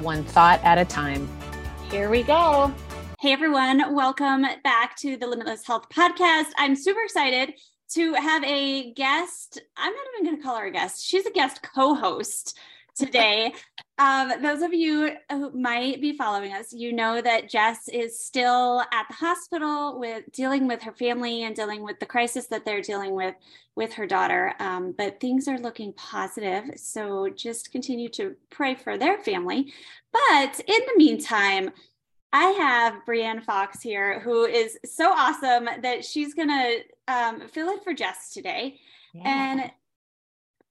one thought at a time. Here we go. Hey everyone, welcome back to the Limitless Health Podcast. I'm super excited to have a guest. I'm not even going to call her a guest. She's a guest co-host today. Those of you who might be following us, you know that Jess is still at the hospital with dealing with her family and dealing with the crisis that they're dealing with her daughter. But things are looking positive. So just continue to pray for their family. But in the meantime, I have Breann Fox here, who is so awesome that she's going to fill in for Jess today. Yeah. And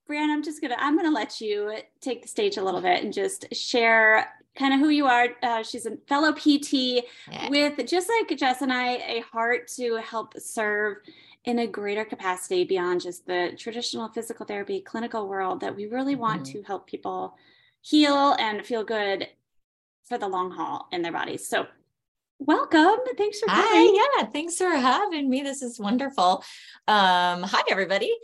Breann, I'm going to let you take the stage a little bit and just share kind of who you are. She's a fellow PT with, just like Jess and I, a heart to help serve in a greater capacity beyond just the traditional physical therapy clinical world, that we really want to help people heal and feel good for the long haul in their bodies. So welcome. Thanks for coming. Hi, yeah. Thanks for having me. This is wonderful. Hi, everybody.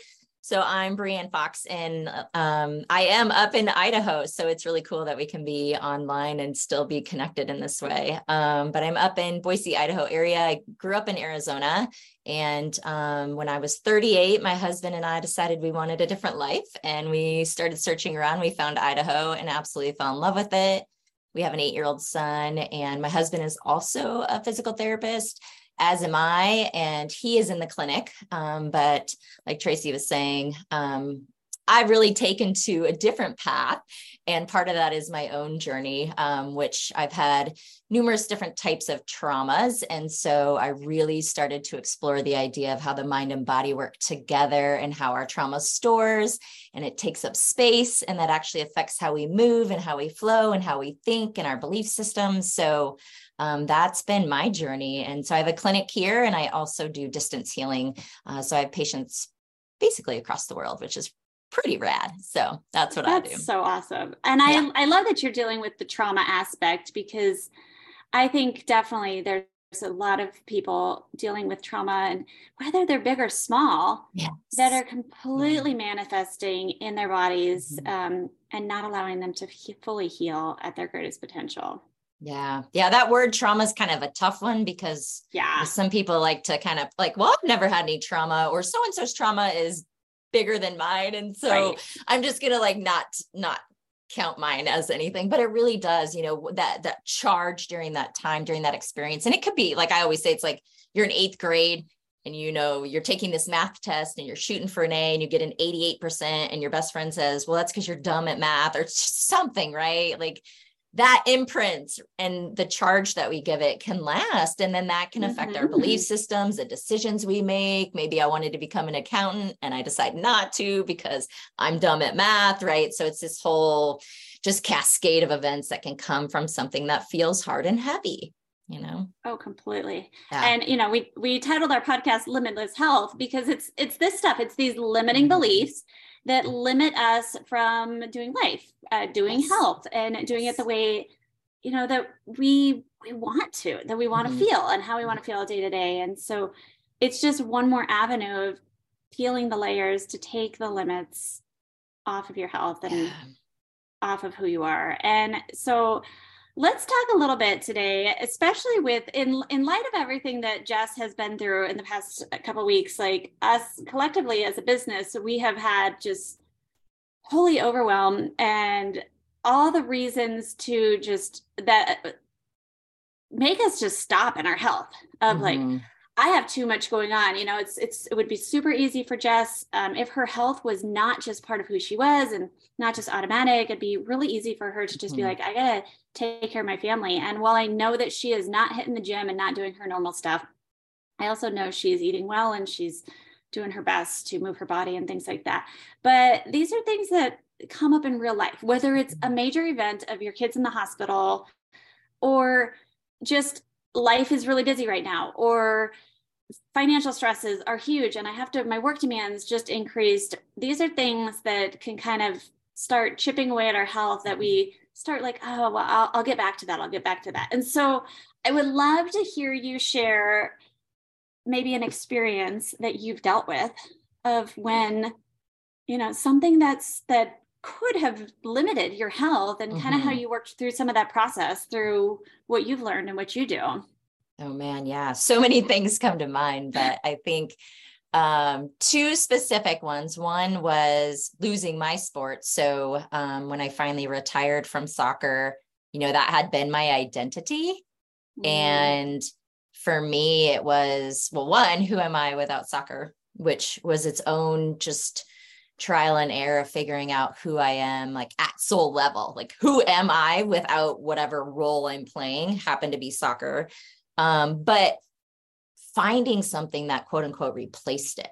So I'm Breann Fox, and I am up in Idaho. So it's really cool that we can be online and still be connected in this way. But I'm up in Boise, Idaho area. I grew up in Arizona. And when I was 38, my husband and I decided we wanted a different life. And we started searching around. We found Idaho and absolutely fell in love with it. We have an 8-year-old son, and my husband is also a physical therapist, as am I, and he is in the clinic. But like Tracy was saying, I've really taken to a different path. And part of that is my own journey, which I've had numerous different types of traumas. And so I really started to explore the idea of how the mind and body work together and how our trauma stores and it takes up space. And that actually affects how we move and how we flow and how we think and our belief systems. So that's been my journey. And so I have a clinic here, and I also do distance healing. So I have patients basically across the world, which is pretty rad. So that's what I do. That's so awesome. And I love that you're dealing with the trauma aspect, because I think definitely there's a lot of people dealing with trauma, and whether they're big or small, that are completely manifesting in their bodies and not allowing them to fully heal at their greatest potential. Yeah. Yeah. That word trauma is kind of a tough one, because some people like to kind of like, well, I've never had any trauma, or so-and-so's trauma is bigger than mine. And so I'm just going to like, not count mine as anything, but it really does, you know, that charge during that time, during that experience. And it could be like, I always say, it's like, you're in 8th grade and, you know, you're taking this math test and you're shooting for an A and you get an 88%. And your best friend says, well, that's because you're dumb at math or something, right? Like, that imprint and the charge that we give it can last. And then that can affect our belief systems, the decisions we make. Maybe I wanted to become an accountant and I decide not to because I'm dumb at math, right? So it's this whole just cascade of events that can come from something that feels hard and heavy, you know? Oh, completely. Yeah. And, you know, we titled our podcast Limitless Health because it's this stuff. It's these limiting beliefs that limit us from doing life, doing health, and doing it the way, you know, that we want to, that we want to feel and how we want to feel day to day. And so it's just one more avenue of peeling the layers to take the limits off of your health and off of who you are. And so let's talk a little bit today, especially with in light of everything that Jess has been through in the past couple of weeks. Like, us collectively as a business, we have had just holy overwhelm and all the reasons to just that make us just stop in our health of like, I have too much going on. You know, it would be super easy for Jess if her health was not just part of who she was and not just automatic. It'd be really easy for her to just be like, I gotta take care of my family. And while I know that she is not hitting the gym and not doing her normal stuff, I also know she's eating well and she's doing her best to move her body and things like that. But these are things that come up in real life, whether it's a major event of your kids in the hospital, or just life is really busy right now, or financial stresses are huge and I have to, my work demands just increased. These are things that can kind of start chipping away at our health that we start like, oh, well, I'll get back to that. I'll get back to that. And so I would love to hear you share maybe an experience that you've dealt with of when, you know, something that could have limited your health and kind of how you worked through some of that process through what you've learned and what you do. Oh man. Yeah. So many things come to mind, but I think two specific ones. One was losing my sport. So when I finally retired from soccer, you know, that had been my identity. Mm-hmm. And for me, it was, well, one, who am I without soccer, which was its own just trial and error of figuring out who I am, like at soul level, like who am I without whatever role I'm playing, happened to be soccer. But finding something that quote unquote replaced it.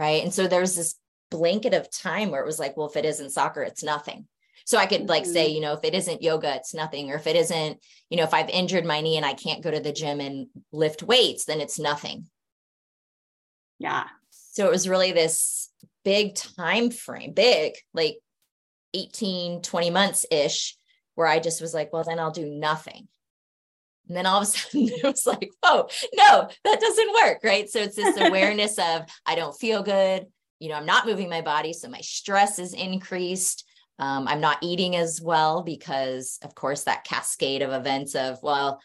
Right. And so there's this blanket of time where it was like, well, if it isn't soccer, it's nothing. So I could like say, you know, if it isn't yoga, it's nothing. Or if it isn't, you know, if I've injured my knee and I can't go to the gym and lift weights, then it's nothing. Yeah. So it was really this big time frame, big, like 18, 20 months ish, where I just was like, well, then I'll do nothing. And then all of a sudden it was like, oh, no, that doesn't work. Right. So it's this awareness of I don't feel good. You know, I'm not moving my body. So my stress is increased. I'm not eating as well because, of course, that cascade of events of, well,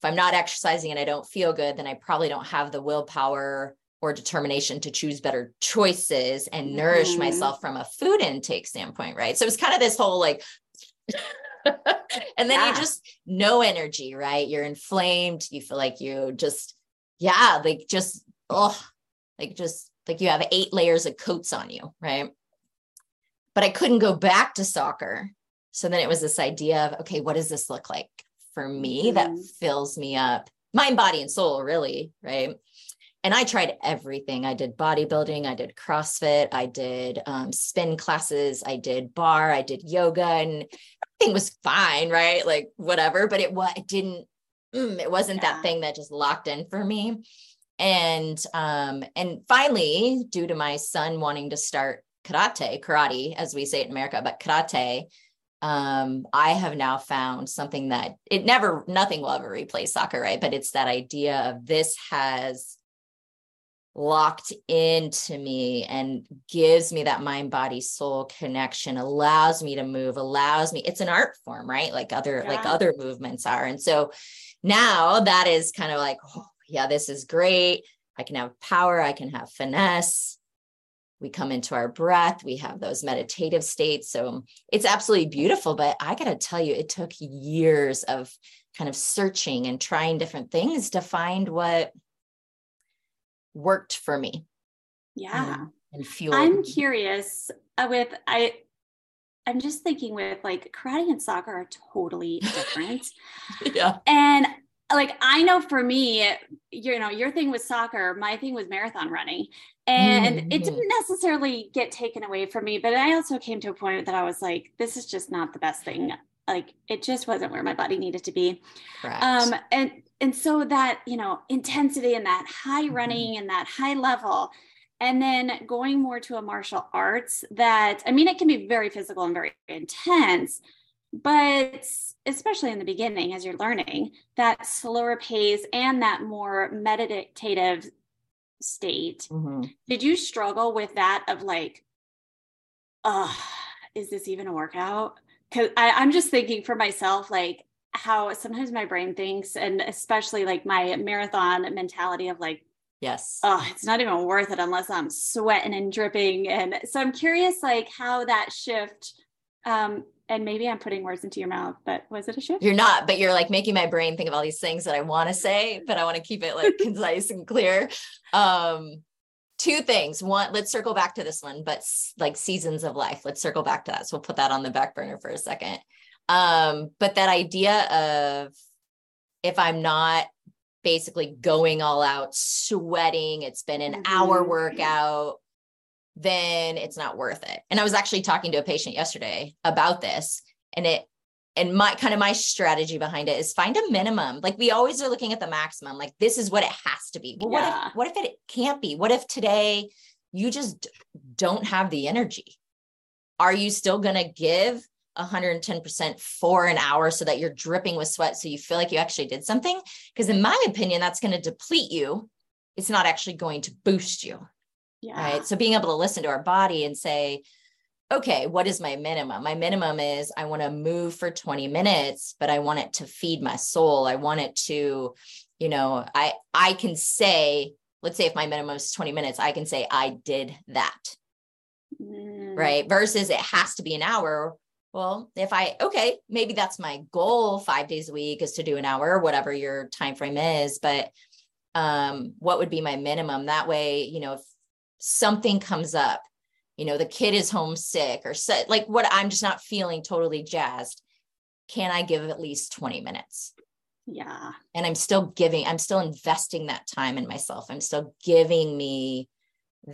if I'm not exercising and I don't feel good, then I probably don't have the willpower or determination to choose better choices and nourish myself from a food intake standpoint. Right. So it's kind of this whole like, and then you just no energy, right? You're inflamed. You feel like you just, like you have 8 layers of coats on you, right? But I couldn't go back to soccer. So then it was this idea of, okay, what does this look like for me that fills me up? Mind, body, and soul, really, right? And I tried everything. I did bodybuilding. I did CrossFit. I did spin classes. I did bar. I did yoga, and everything was fine, right? Like whatever, but it wasn't that thing that just locked in for me. And finally, due to my son wanting to start karate, as we say it in America, but karate, I have now found something that nothing will ever replace soccer, right? But it's that idea of this has locked into me and gives me that mind, body, soul connection, allows me to move, it's an art form, right? Like other movements are. And so now that is kind of like, oh yeah, this is great. I can have power. I can have finesse. We come into our breath. We have those meditative states. So it's absolutely beautiful, but I got to tell you, it took years of kind of searching and trying different things to find what worked for me. Yeah. And fueled. I'm curious I'm just thinking with like karate and soccer are totally different. Yeah. And like, I know for me, you know, your thing was soccer, my thing was marathon running, and it didn't necessarily get taken away from me, but I also came to a point that I was like, this is just not the best thing. Like it just wasn't where my body needed to be. Correct. And so that, you know, intensity and that high running and that high level, and then going more to a martial arts that, I mean, it can be very physical and very intense, but especially in the beginning, as you're learning, that slower pace and that more meditative state. Mm-hmm. Did you struggle with that of like, is this even a workout? Cause I'm just thinking for myself, like, how sometimes my brain thinks, and especially like my marathon mentality of like, yes, oh, it's not even worth it unless I'm sweating and dripping. And so I'm curious, like how that shift, and maybe I'm putting words into your mouth, but was it a shift? You're not, but you're like making my brain think of all these things that I want to say, but I want to keep it like concise and clear. Two things. One, let's circle back to this one, but like seasons of life, let's circle back to that. So we'll put that on the back burner for a second. But that idea of if I'm not basically going all out sweating, it's been an hour workout, then it's not worth it. And I was actually talking to a patient yesterday about this, and it, And my strategy behind it is find a minimum. Like, we always are looking at the maximum, like this is what it has to be. Well, yeah. What if it can't be? What if today you just don't have the energy? Are you still going to give 110% for an hour so that you're dripping with sweat, so you feel like you actually did something? Because in my opinion, that's going to deplete you. It's not actually going to boost you. Yeah. Right. So being able to listen to our body and say, okay, what is my minimum? My minimum is I want to move for 20 minutes, but I want it to feed my soul. I want it to, I can say, let's say if my minimum is 20 minutes, I can say I did that. Mm. Right. Versus it has to be an hour. Well, maybe that's my goal 5 days a week is to do an hour, whatever your time frame is, but what would be my minimum? That way, if something comes up, the kid is homesick or I'm just not feeling totally jazzed. Can I give at least 20 minutes? Yeah. And I'm still investing that time in myself. I'm still giving me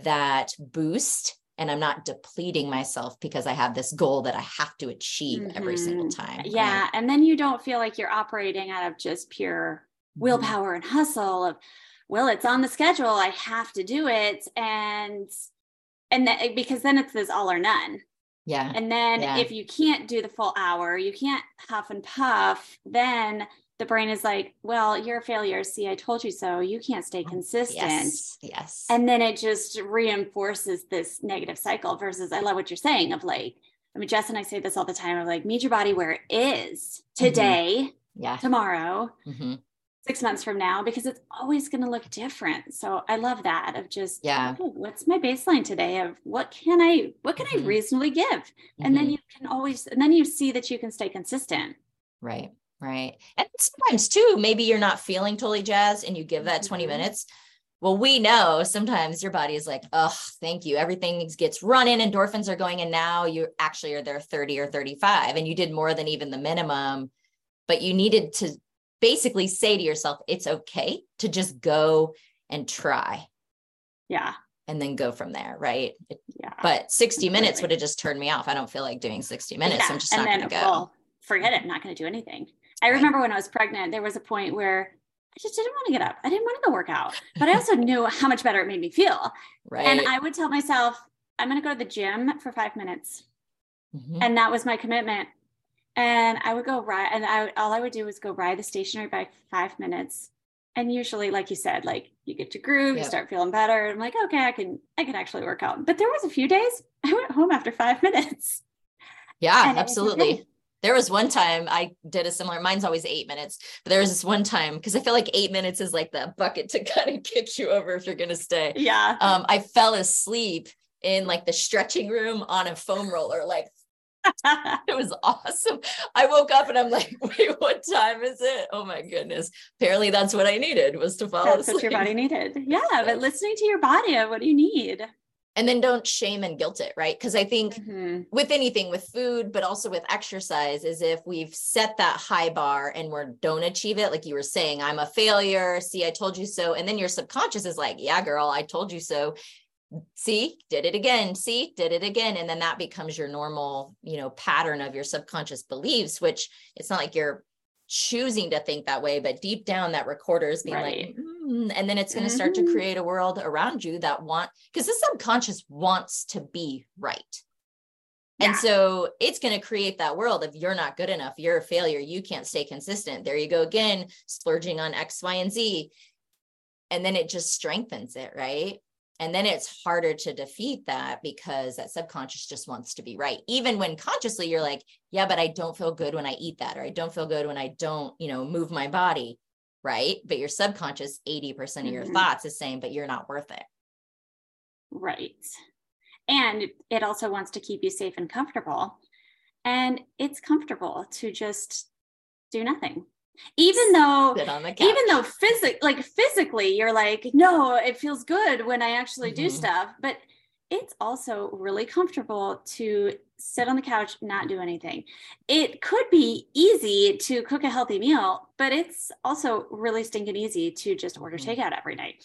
that boost, and I'm not depleting myself because I have this goal that I have to achieve every single time. Yeah. Right? And then you don't feel like you're operating out of just pure willpower and hustle of, well, it's on the schedule, I have to do it. And that, because then it's this all or none. Yeah. And then if you can't do the full hour, you can't huff and puff, then the brain is like, well, you're a failure. See, I told you so. You can't stay consistent. Yes. And then it just reinforces this negative cycle versus, I love what you're saying of like, Jess and I say this all the time of like, meet your body where it is today, tomorrow, 6 months from now, because it's always going to look different. So I love that of just, what's my baseline today of what can I reasonably give? And then you can always, and then you see that you can stay consistent. Right. Right. And sometimes too, maybe you're not feeling totally jazzed and you give that 20 minutes. Well, we know sometimes your body is like, oh, thank you. Everything gets running, endorphins are going. And now you actually are there 30 or 35 and you did more than even the minimum, but you needed to basically say to yourself, it's okay to just go and try. Yeah. And then go from there. Right. Yeah. But 60 minutes would have just turned me off. I don't feel like doing 60 minutes. Yeah. So I'm just not going to go. Well, forget it. I'm not going to do anything. I remember when I was pregnant, there was a point where I just didn't want to get up. I didn't want to go work out, but I also knew how much better it made me feel. Right. And I would tell myself, I'm going to go to the gym for 5 minutes. Mm-hmm. And that was my commitment. And I would go ride. And all I would do was go ride the stationary bike for 5 minutes. And usually, like you said, like you get to groove, you start feeling better. I'm like, okay, I can actually work out. But there was a few days I went home after 5 minutes. Yeah, and absolutely. There was one time I did a similar, mine's always 8 minutes, but there was this one time, cause I feel like 8 minutes is like the bucket to kind of kick you over if you're going to stay. Yeah. I fell asleep in like the stretching room on a foam roller. Like it was awesome. I woke up and I'm like, wait, what time is it? Oh my goodness. Apparently that's what I needed was to fall asleep. That's what your body needed. Yeah. But listening to your body, what do you need? And then don't shame and guilt it, right? Because I think with anything, with food, but also with exercise, is if we've set that high bar and we don't achieve it, like you were saying, I'm a failure. See, I told you so. And then your subconscious is like, yeah, girl, I told you so. See, did it again. See, did it again. And then that becomes your normal, pattern of your subconscious beliefs, which it's not like you're choosing to think that way, but deep down that recorder is being like, and then it's going to start to create a world around you that because the subconscious wants to be right. Yeah. And so it's going to create that world of you're not good enough, you're a failure, you can't stay consistent. There you go again, splurging on X, Y, and Z. And then it just strengthens it, right? And then it's harder to defeat that because that subconscious just wants to be right. Even when consciously you're like, yeah, but I don't feel good when I eat that, or I don't feel good when I don't, move my body. Right. But your subconscious, 80% of your thoughts is saying, but you're not worth it. Right. And it also wants to keep you safe and comfortable. And it's comfortable to just do nothing. Even though physically you're like, no, it feels good when I actually do stuff, but it's also really comfortable to sit on the couch, not do anything. It could be easy to cook a healthy meal, but it's also really stinking easy to just order takeout every night.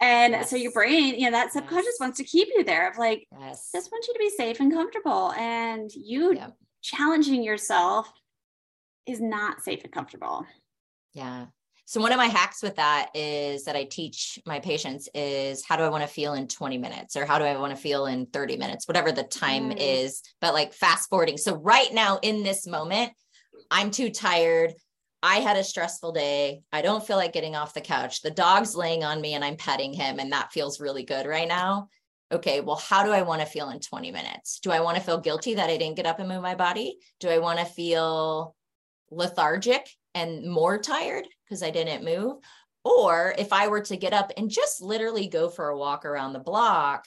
And so your brain, that subconscious wants to keep you there of like, just want you to be safe and comfortable, and you challenging yourself is not safe and comfortable. Yeah. So one of my hacks with that is that I teach my patients is, how do I want to feel in 20 minutes or how do I want to feel in 30 minutes, whatever the time is, but like fast forwarding. So right now in this moment, I'm too tired. I had a stressful day. I don't feel like getting off the couch. The dog's laying on me and I'm petting him and that feels really good right now. Okay, well, how do I want to feel in 20 minutes? Do I want to feel guilty that I didn't get up and move my body? Do I want to feel lethargic and more tired because I didn't move? Or if I were to get up and just literally go for a walk around the block,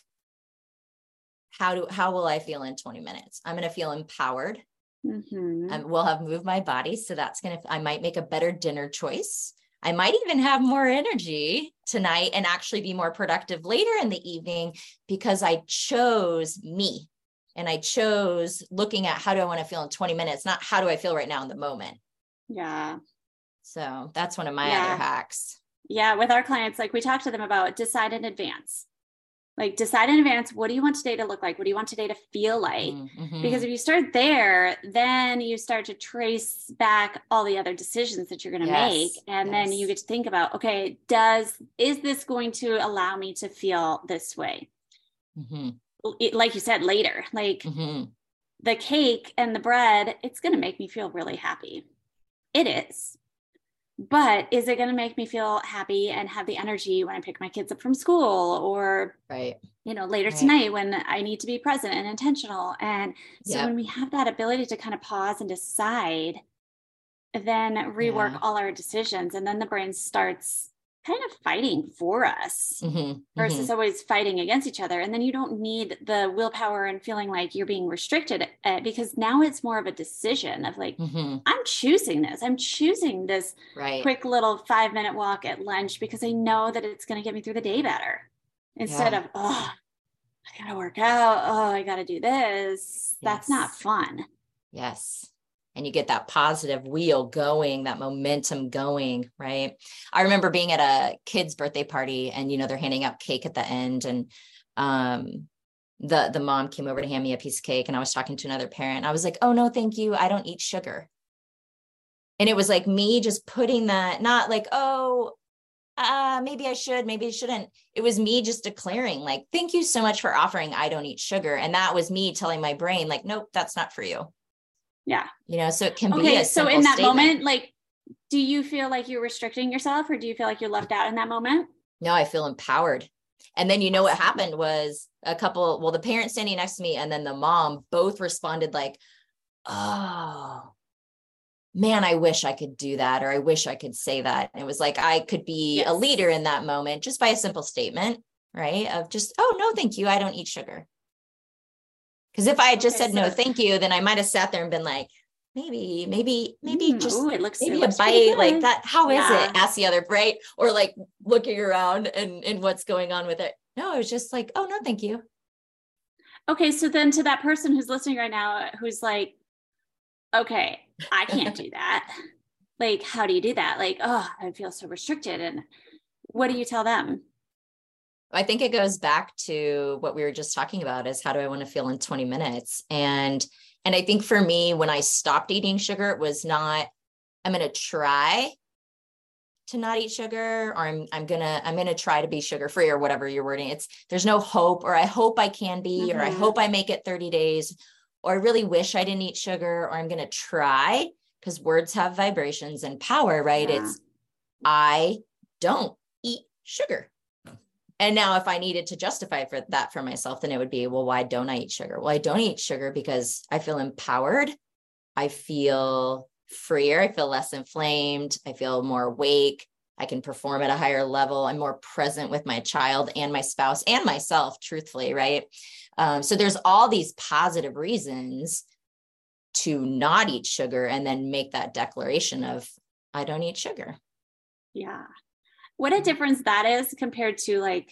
how will I feel in 20 minutes? I'm going to feel empowered. Mm-hmm. I will have moved my body. So that's going to, I might make a better dinner choice. I might even have more energy tonight and actually be more productive later in the evening because I chose me and I chose looking at how do I want to feel in 20 minutes, not how do I feel right now in the moment. Yeah. So that's one of my other hacks. Yeah. With our clients, like we talk to them about decide in advance. Like decide in advance, what do you want today to look like? What do you want today to feel like? Mm-hmm. Because if you start there, then you start to trace back all the other decisions that you're going to make. And then you get to think about, okay, is this going to allow me to feel this way? Mm-hmm. Like you said, later, like the cake and the bread, it's going to make me feel really happy. It is. But is it going to make me feel happy and have the energy when I pick my kids up from school or, later tonight when I need to be present and intentional? And so when we have that ability to kind of pause and decide, then rework all our decisions. And then the brain starts kind of fighting for us versus always fighting against each other. And then you don't need the willpower and feeling like you're being restricted because now it's more of a decision of like, I'm choosing this. I'm choosing this quick little 5-minute walk at lunch because I know that it's going to get me through the day better instead of, oh, I got to work out. Oh, I got to do this. Yes. That's not fun. Yes. And you get that positive wheel going, that momentum going, right? I remember being at a kid's birthday party and, they're handing out cake at the end. And the mom came over to hand me a piece of cake and I was talking to another parent. I was like, oh, no, thank you. I don't eat sugar. And it was like me just putting that, not like, oh, maybe I should, maybe I shouldn't. It was me just declaring like, thank you so much for offering. I don't eat sugar. And that was me telling my brain like, nope, that's not for you. Yeah. So it can be a simple so in that statement. Moment, like, do you feel like you're restricting yourself or do you feel like you're left out in that moment? No, I feel empowered. And then, what happened was the parent standing next to me and then the mom both responded like, oh man, I wish I could do that. Or I wish I could say that. And it was like, I could be a leader in that moment just by a simple statement, right? Of just, oh no, thank you. I don't eat sugar. Because if I had just said no, thank you, then I might have sat there and been like, maybe just maybe a bite like that. How is it? Ask the other, right? Or like looking around and what's going on with it. No, it was just like, oh no, thank you. Okay, so then to that person who's listening right now, who's like, okay, I can't do that. Like, how do you do that? Like, oh, I feel so restricted. And what do you tell them? I think it goes back to what we were just talking about is how do I want to feel in 20 minutes? And I think for me, when I stopped eating sugar, it was not, I'm going to try to not eat sugar, or I'm going to try to be sugar free or whatever you're wording. It's, there's no hope, or I hope I can be, or I hope I make it 30 days, or I really wish I didn't eat sugar, or I'm going to try, because words have vibrations and power, right? Yeah. It's, I don't eat sugar. And now if I needed to justify for that for myself, then it would be, well, why don't I eat sugar? Well, I don't eat sugar because I feel empowered. I feel freer. I feel less inflamed. I feel more awake. I can perform at a higher level. I'm more present with my child and my spouse and myself, truthfully, right? So there's all these positive reasons to not eat sugar and then make that declaration of, I don't eat sugar. Yeah. What a difference that is compared to like,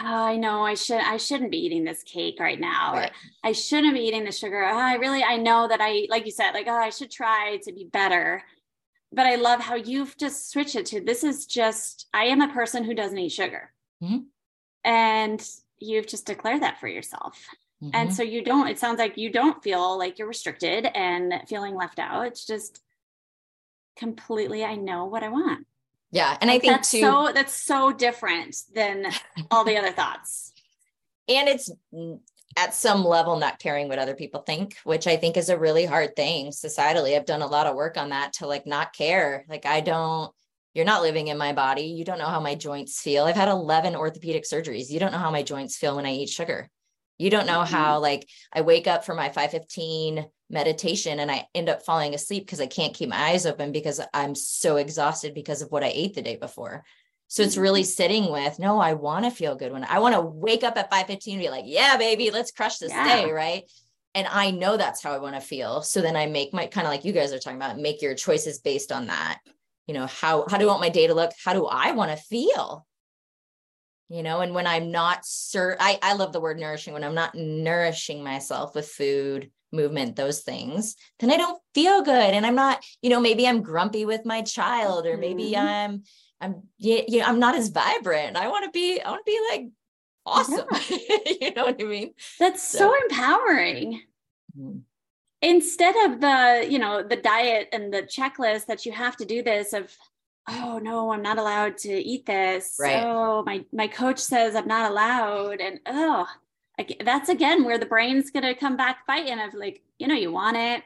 oh, I know I shouldn't be eating this cake right now. Right. Or I shouldn't be eating the sugar. Oh, I know that I, like you said, like, oh, I should try to be better. But I love how you've just switched it to, this is just, I am a person who doesn't eat sugar. Mm-hmm. And you've just declared that for yourself. Mm-hmm. And so it sounds like you don't feel like you're restricted and feeling left out. It's just, completely, I know what I want. Yeah. And I think that's too, that's so different than all the other thoughts. And it's at some level not caring what other people think, which I think is a really hard thing societally. I've done a lot of work on that to like not care. Like you're not living in my body. You don't know how my joints feel. I've had 11 orthopedic surgeries. You don't know how my joints feel when I eat sugar. You don't know how, like, I wake up for my 5:15 meditation and I end up falling asleep because I can't keep my eyes open because I'm so exhausted because of what I ate the day before. So it's really sitting with, no, I want to feel good when I want to wake up at 5:15 and be like, yeah, baby, let's crush this day. Right. And I know that's how I want to feel. So then I make my, kind of like you guys are talking about, make your choices based on that. You know, how do I want my day to look? How do I want to feel? You know, and when I'm not, I love the word nourishing, when I'm not nourishing myself with food, movement, those things, then I don't feel good. And I'm not, you know, maybe I'm grumpy with my child, or maybe I'm not as vibrant. I want to be like awesome. Yeah. You know what I mean? That's so empowering. Mm-hmm. Instead of the, you know, the diet and the checklist that you have to do this of, oh no, I'm not allowed to eat this. Right. Oh, my coach says I'm not allowed. And that's again where the brain's going to come back fighting of like, you know, you want it.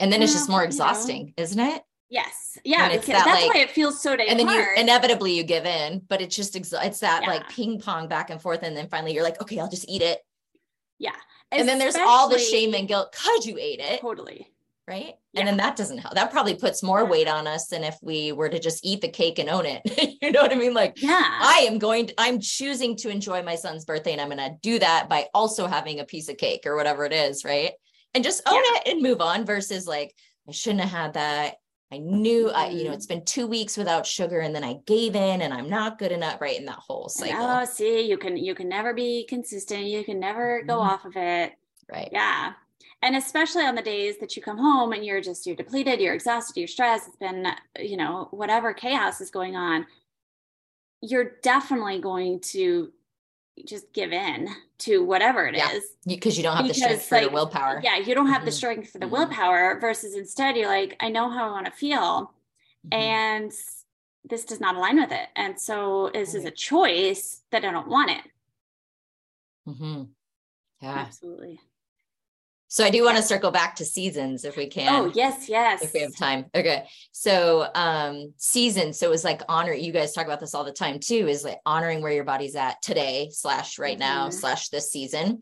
And then it's just more exhausting, isn't it? Yes. Yeah. It's that's like, why it feels so damn hard. And then you inevitably you give in, but it's just, it's that like ping pong back and forth. And then finally you're like, okay, I'll just eat it. Yeah. And then there's all the shame and guilt because you ate it. Totally. Right. Yeah. And then that doesn't help. That probably puts more weight on us than if we were to just eat the cake and own it. You know what I mean? Like, I'm choosing to enjoy my son's birthday, and I'm going to do that by also having a piece of cake or whatever it is. Right. And just own it and move on versus like, I shouldn't have had that. I knew it's been 2 weeks without sugar and then I gave in and I'm not good enough. Right. In that whole cycle. And, you can never be consistent. You can never go off of it. Right. Yeah. And especially on the days that you come home and you're depleted, you're exhausted, you're stressed, it's been, you know, whatever chaos is going on, you're definitely going to just give in to whatever it is. Because you don't have the strength for the willpower. Yeah, you don't have the strength for the willpower versus instead you're like, I know how I want to feel and this does not align with it. And so this is a choice that I don't want it. Mm-hmm. Yeah. Absolutely. So I do want to circle back to seasons if we can. Oh, yes, yes. If we have time. Okay. So seasons. So it was like honor. You guys talk about this all the time too, is like honoring where your body's at today /right now/ this season.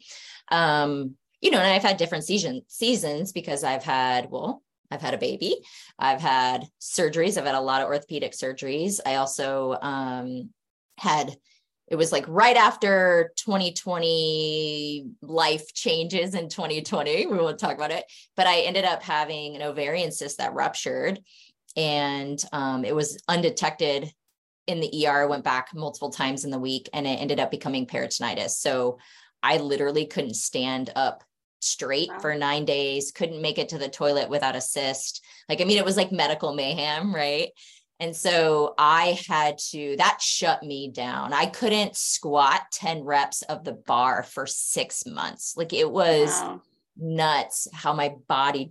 You know, and I've had different seasons because I've had a baby. I've had surgeries. I've had a lot of orthopedic surgeries. I also it was like right after 2020 life changes in 2020, we won't talk about it, but I ended up having an ovarian cyst that ruptured and it was undetected in the ER. I went back multiple times in the week and it ended up becoming peritonitis. So I literally couldn't stand up straight for 9 days, couldn't make it to the toilet without a cyst. Like, I mean, it was like medical mayhem, right? And so I had to, that shut me down. I couldn't squat 10 reps of the bar for 6 months. Like it was nuts how my body,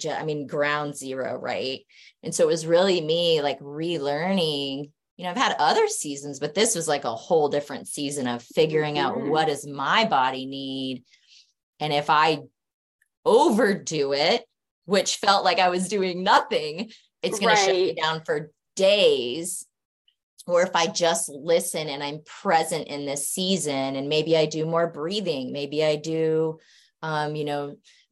ground zero. Right. And so it was really me like relearning, you know, I've had other seasons, but this was like a whole different season of figuring out what does my body need. And if I overdo it, which felt like I was doing nothing, it's going to shut me down for days, or if I just listen and I'm present in this season, and maybe I do more breathing, maybe I do,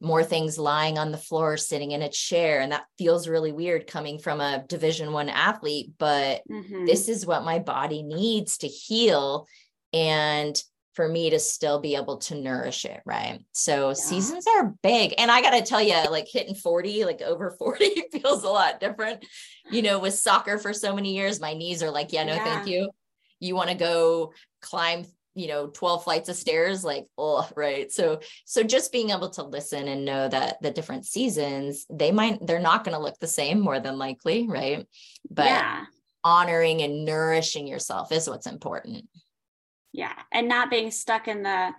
more things lying on the floor, sitting in a chair. And that feels really weird coming from a Division I athlete, but this is what my body needs to heal. And for me to still be able to nourish it. Right. So seasons are big. And I got to tell you, like hitting 40, like over 40 feels a lot different, you know, with soccer for so many years, my knees are like, thank you. You want to go climb, 12 flights of stairs, like, oh, right. So just being able to listen and know that the different seasons, they're not going to look the same more than likely. Right. But honoring and nourishing yourself is what's important. Yeah. And not being stuck in the,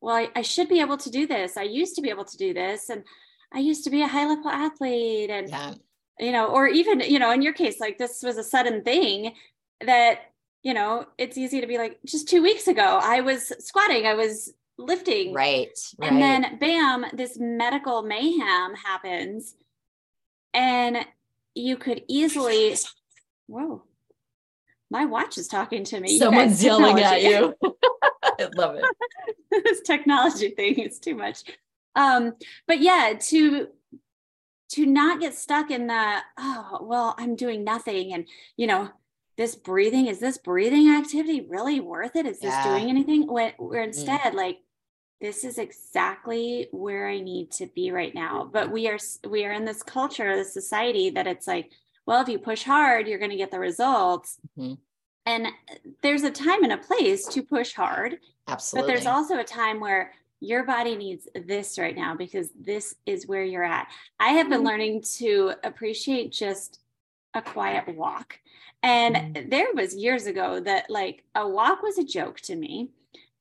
well, I should be able to do this. I used to be able to do this. And I used to be a high level athlete. And you know, or even, you know, in your case, like this was a sudden thing that, you know, it's easy to be like, just 2 weeks ago, I was squatting, I was lifting. Right. And then bam, this medical mayhem happens. And you could easily, whoa, my watch is talking to me. Someone's yelling at you. I love it. This technology thing is too much. But yeah, to not get stuck in the, oh, well, I'm doing nothing. And, you know, is this breathing activity really worth it? Is this doing anything? Where instead, like, this is exactly where I need to be right now. But we are in this culture, this society that it's like, well, if you push hard, you're going to get the results. Mm-hmm. And there's a time and a place to push hard. Absolutely. But there's also a time where your body needs this right now, because this is where you're at. I have been learning to appreciate just a quiet walk. And there was years ago that like a walk was a joke to me.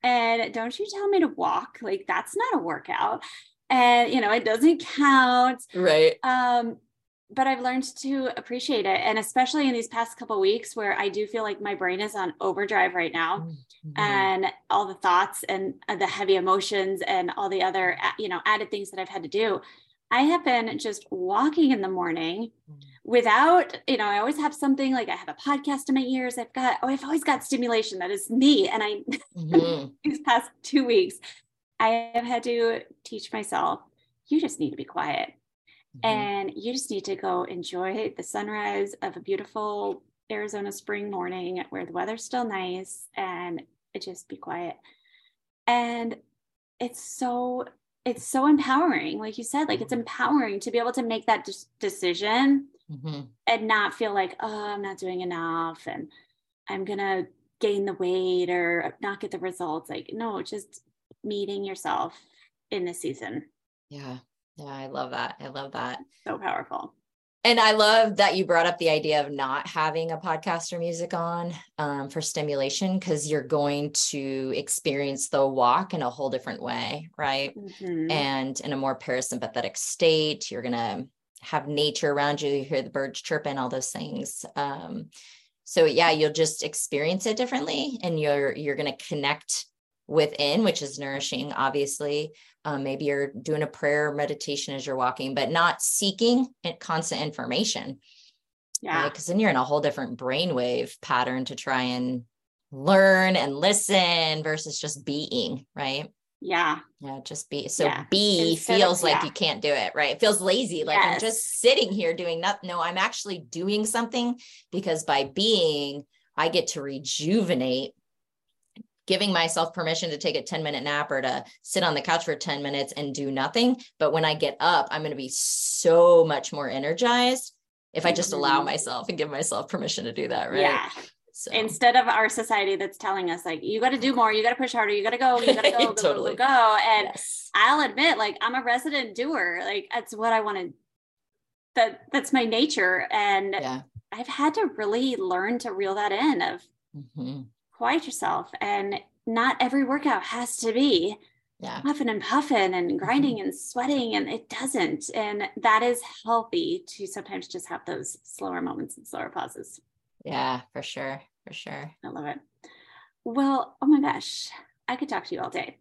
And don't you tell me to walk, like that's not a workout. And you know, it doesn't count. Right. But I've learned to appreciate it. And especially in these past couple of weeks where I do feel like my brain is on overdrive right now and all the thoughts and the heavy emotions and all the other, you know, added things that I've had to do. I have been just walking in the morning without, you know, I always have something like I have a podcast in my ears. I've always got stimulation. That is me. And I, these past 2 weeks, I have had to teach myself, you just need to be quiet. And you just need to go enjoy the sunrise of a beautiful Arizona spring morning where the weather's still nice and just be quiet. And it's so empowering. Like you said, like it's empowering to be able to make that decision and not feel like, oh, I'm not doing enough and I'm going to gain the weight or not get the results. Like, no, just meeting yourself in this season. Yeah. Yeah, I love that. I love that. So powerful. And I love that you brought up the idea of not having a podcast or music on for stimulation, because you're going to experience the walk in a whole different way, right? And in a more parasympathetic state, you're going to have nature around you, you hear the birds chirping, all those things. So yeah, you'll just experience it differently, and you're going to connect within, which is nourishing, obviously. Maybe you're doing a prayer or meditation as you're walking, but not seeking constant information. Yeah. Right? Cause then you're in a whole different brainwave pattern to try and learn and listen versus just being, right? Yeah. Yeah. Just be. So be feels like you can't do it, right? It feels lazy. Like I'm just sitting here doing nothing. No, I'm actually doing something, because by being, I get to rejuvenate, giving myself permission to take a 10-minute nap or to sit on the couch for 10 minutes and do nothing. But when I get up, I'm going to be so much more energized if I just allow myself and give myself permission to do that. Right. Yeah. So. Instead of our society that's telling us like, you got to do more, you got to push harder, you got to go, totally. go. And I'll admit, like, I'm a resident doer. Like that's what I wanted. That's my nature. And I've had to really learn to reel that in of, quiet yourself, and not every workout has to be huffing and puffing and grinding and sweating, and it doesn't. And that is healthy to sometimes just have those slower moments and slower pauses. Yeah, for sure. For sure. I love it. Well, oh my gosh, I could talk to you all day.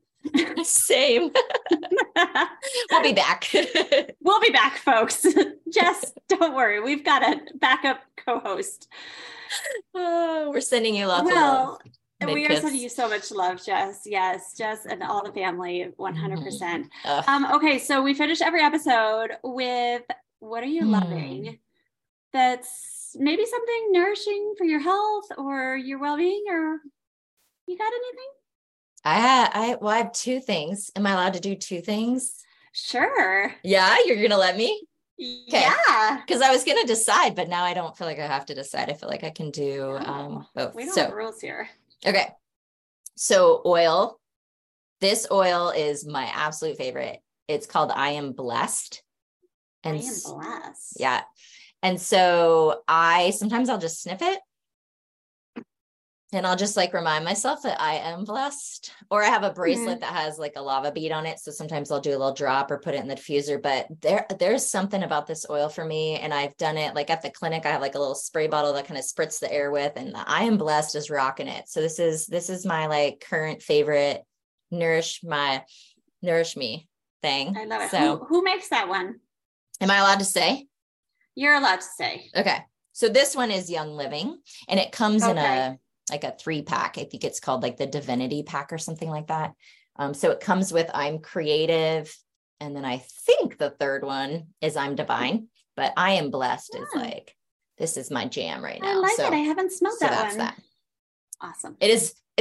Same. We'll be back, folks. Jess, don't worry. We've got a backup co-host. Oh, we're sending you lots of love. And we are sending you so much love, Jess. Yes, Jess and all the family, 100%. Okay, so we finish every episode with, what are you loving? That's maybe something nourishing for your health or your well-being, or you got anything? I have two things. Am I allowed to do two things? Sure. Yeah. You're going to let me? Okay. Yeah. Cause I was going to decide, but now I don't feel like I have to decide. I feel like I can do both. We don't have rules here. Okay. So oil, this oil is my absolute favorite. It's called I Am Blessed. And I Am Blessed. Yeah. And so sometimes I'll just sniff it. And I'll just like remind myself that I am blessed, or I have a bracelet that has like a lava bead on it. So sometimes I'll do a little drop or put it in the diffuser, but there's something about this oil for me. And I've done it like at the clinic, I have like a little spray bottle that kind of spritz the air with, and the I am blessed is rocking it. So this is my like current favorite nourish me thing. I love it. So who makes that one? Am I allowed to say? You're allowed to say. Okay. So this one is Young Living, and it comes in a 3-pack. I think it's called like the Divinity Pack or something like that. So it comes with I'm Creative. And then I think the third one is I'm Divine, but I am blessed is like, this is my jam right now. I like it. I haven't smelled that one. That. Awesome. It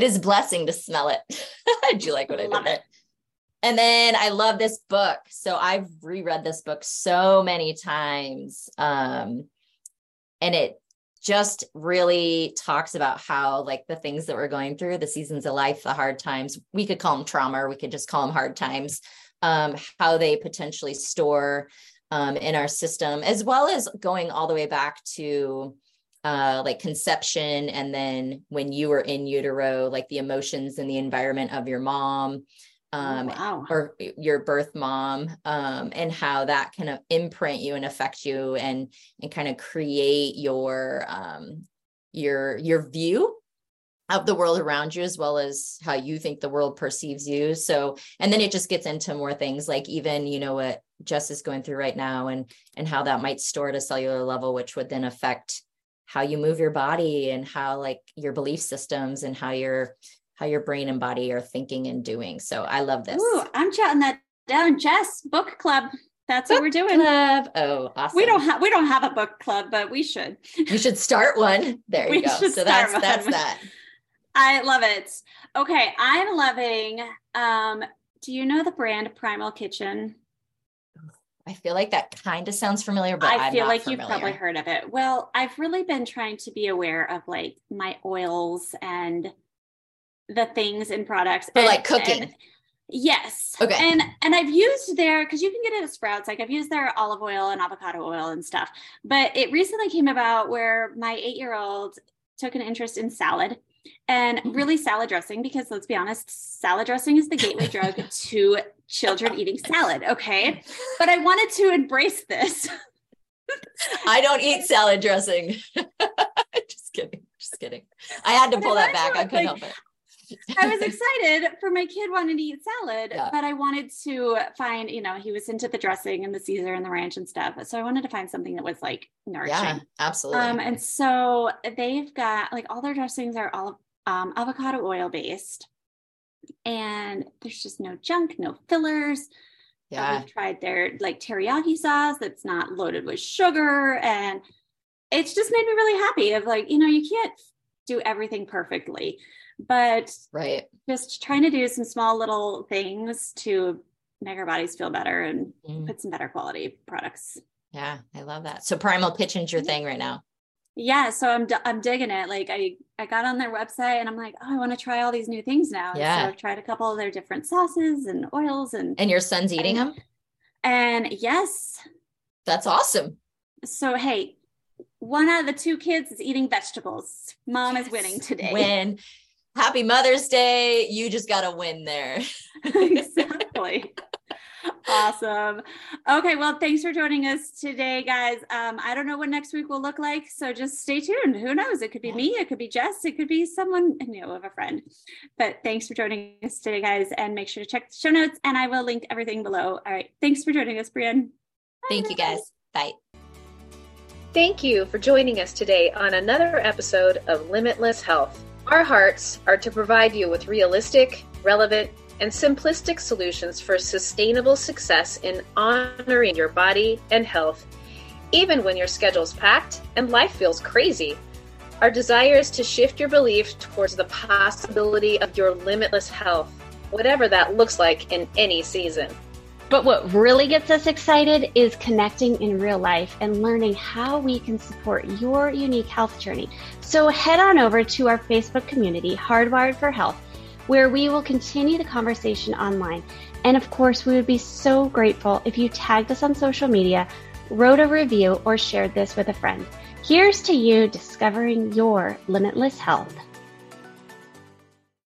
is blessing to smell it. Did you like what I did there? And then I love this book. So I've reread this book so many times. And it just really talks about how like the things that we're going through, the seasons of life, the hard times, we could call them trauma, or we could just call them hard times, how they potentially store in our system, as well as going all the way back to like conception. And then when you were in utero, like the emotions and the environment of your mom, or your birth mom, and how that kind of imprint you and affect you and kind of create your view of the world around you, as well as how you think the world perceives you. So, and then it just gets into more things like even, you know, what Jess is going through right now and how that might store at a cellular level, which would then affect how you move your body and how like your belief systems and how your brain and body are thinking and doing. So I love this. Ooh, I'm jotting that down. Jess, book club. That's book what we're doing. Club. Oh, awesome. We don't have a book club, but we should. You should start one. There you go. So that's that. I love it. Okay. I'm loving, do you know the brand Primal Kitchen? I feel like that kind of sounds familiar, but I feel like you've probably heard of it. Well, I've really been trying to be aware of like my oils and the things and products for like cooking. Yes. Okay. And I've used their, cause you can get it at Sprouts. Like I've used their olive oil and avocado oil and stuff, but it recently came about where my 8-year-old took an interest in salad and really salad dressing, because let's be honest, salad dressing is the gateway drug to children eating salad. Okay. But I wanted to embrace this. I don't eat salad dressing. Just kidding. I had to pull that back. I couldn't help it. I was excited for my kid wanting to eat salad, but I wanted to find, you know, he was into the dressing and the Caesar and the ranch and stuff. So I wanted to find something that was like nourishing. Yeah, absolutely. And so they've got like all their dressings are all avocado oil based, and there's just no junk, no fillers. Yeah. We've tried their like teriyaki sauce that's not loaded with sugar, and it's just made me really happy of like, you know, you can't do everything perfectly, but just trying to do some small little things to make our bodies feel better and put some better quality products. Yeah. I love that. So Primal Kitchen's your thing right now. Yeah. So I'm digging it. Like I got on their website and I'm like, oh, I want to try all these new things now. Yeah. So I've tried a couple of their different sauces and oils and your son's eating them. And yes, that's awesome. So, hey, one out of the 2 kids is eating vegetables. Mom is winning today. Win. Happy Mother's Day. You just got to win there. Exactly. Awesome. Okay. Well, thanks for joining us today, guys. I don't know what next week will look like, so just stay tuned. Who knows? It could be me. It could be Jess. It could be someone new of a friend, but thanks for joining us today, guys. And make sure to check the show notes, and I will link everything below. All right. Thanks for joining us, Breann. Bye. Thank you guys. Bye. Thank you for joining us today on another episode of Limitless Health. Our hearts are to provide you with realistic, relevant, and simplistic solutions for sustainable success in honoring your body and health, even when your schedule's packed and life feels crazy. Our desire is to shift your belief towards the possibility of your limitless health, whatever that looks like in any season. But what really gets us excited is connecting in real life and learning how we can support your unique health journey. So head on over to our Facebook community, Hardwired for Health, where we will continue the conversation online. And of course, we would be so grateful if you tagged us on social media, wrote a review, or shared this with a friend. Here's to you discovering your limitless health.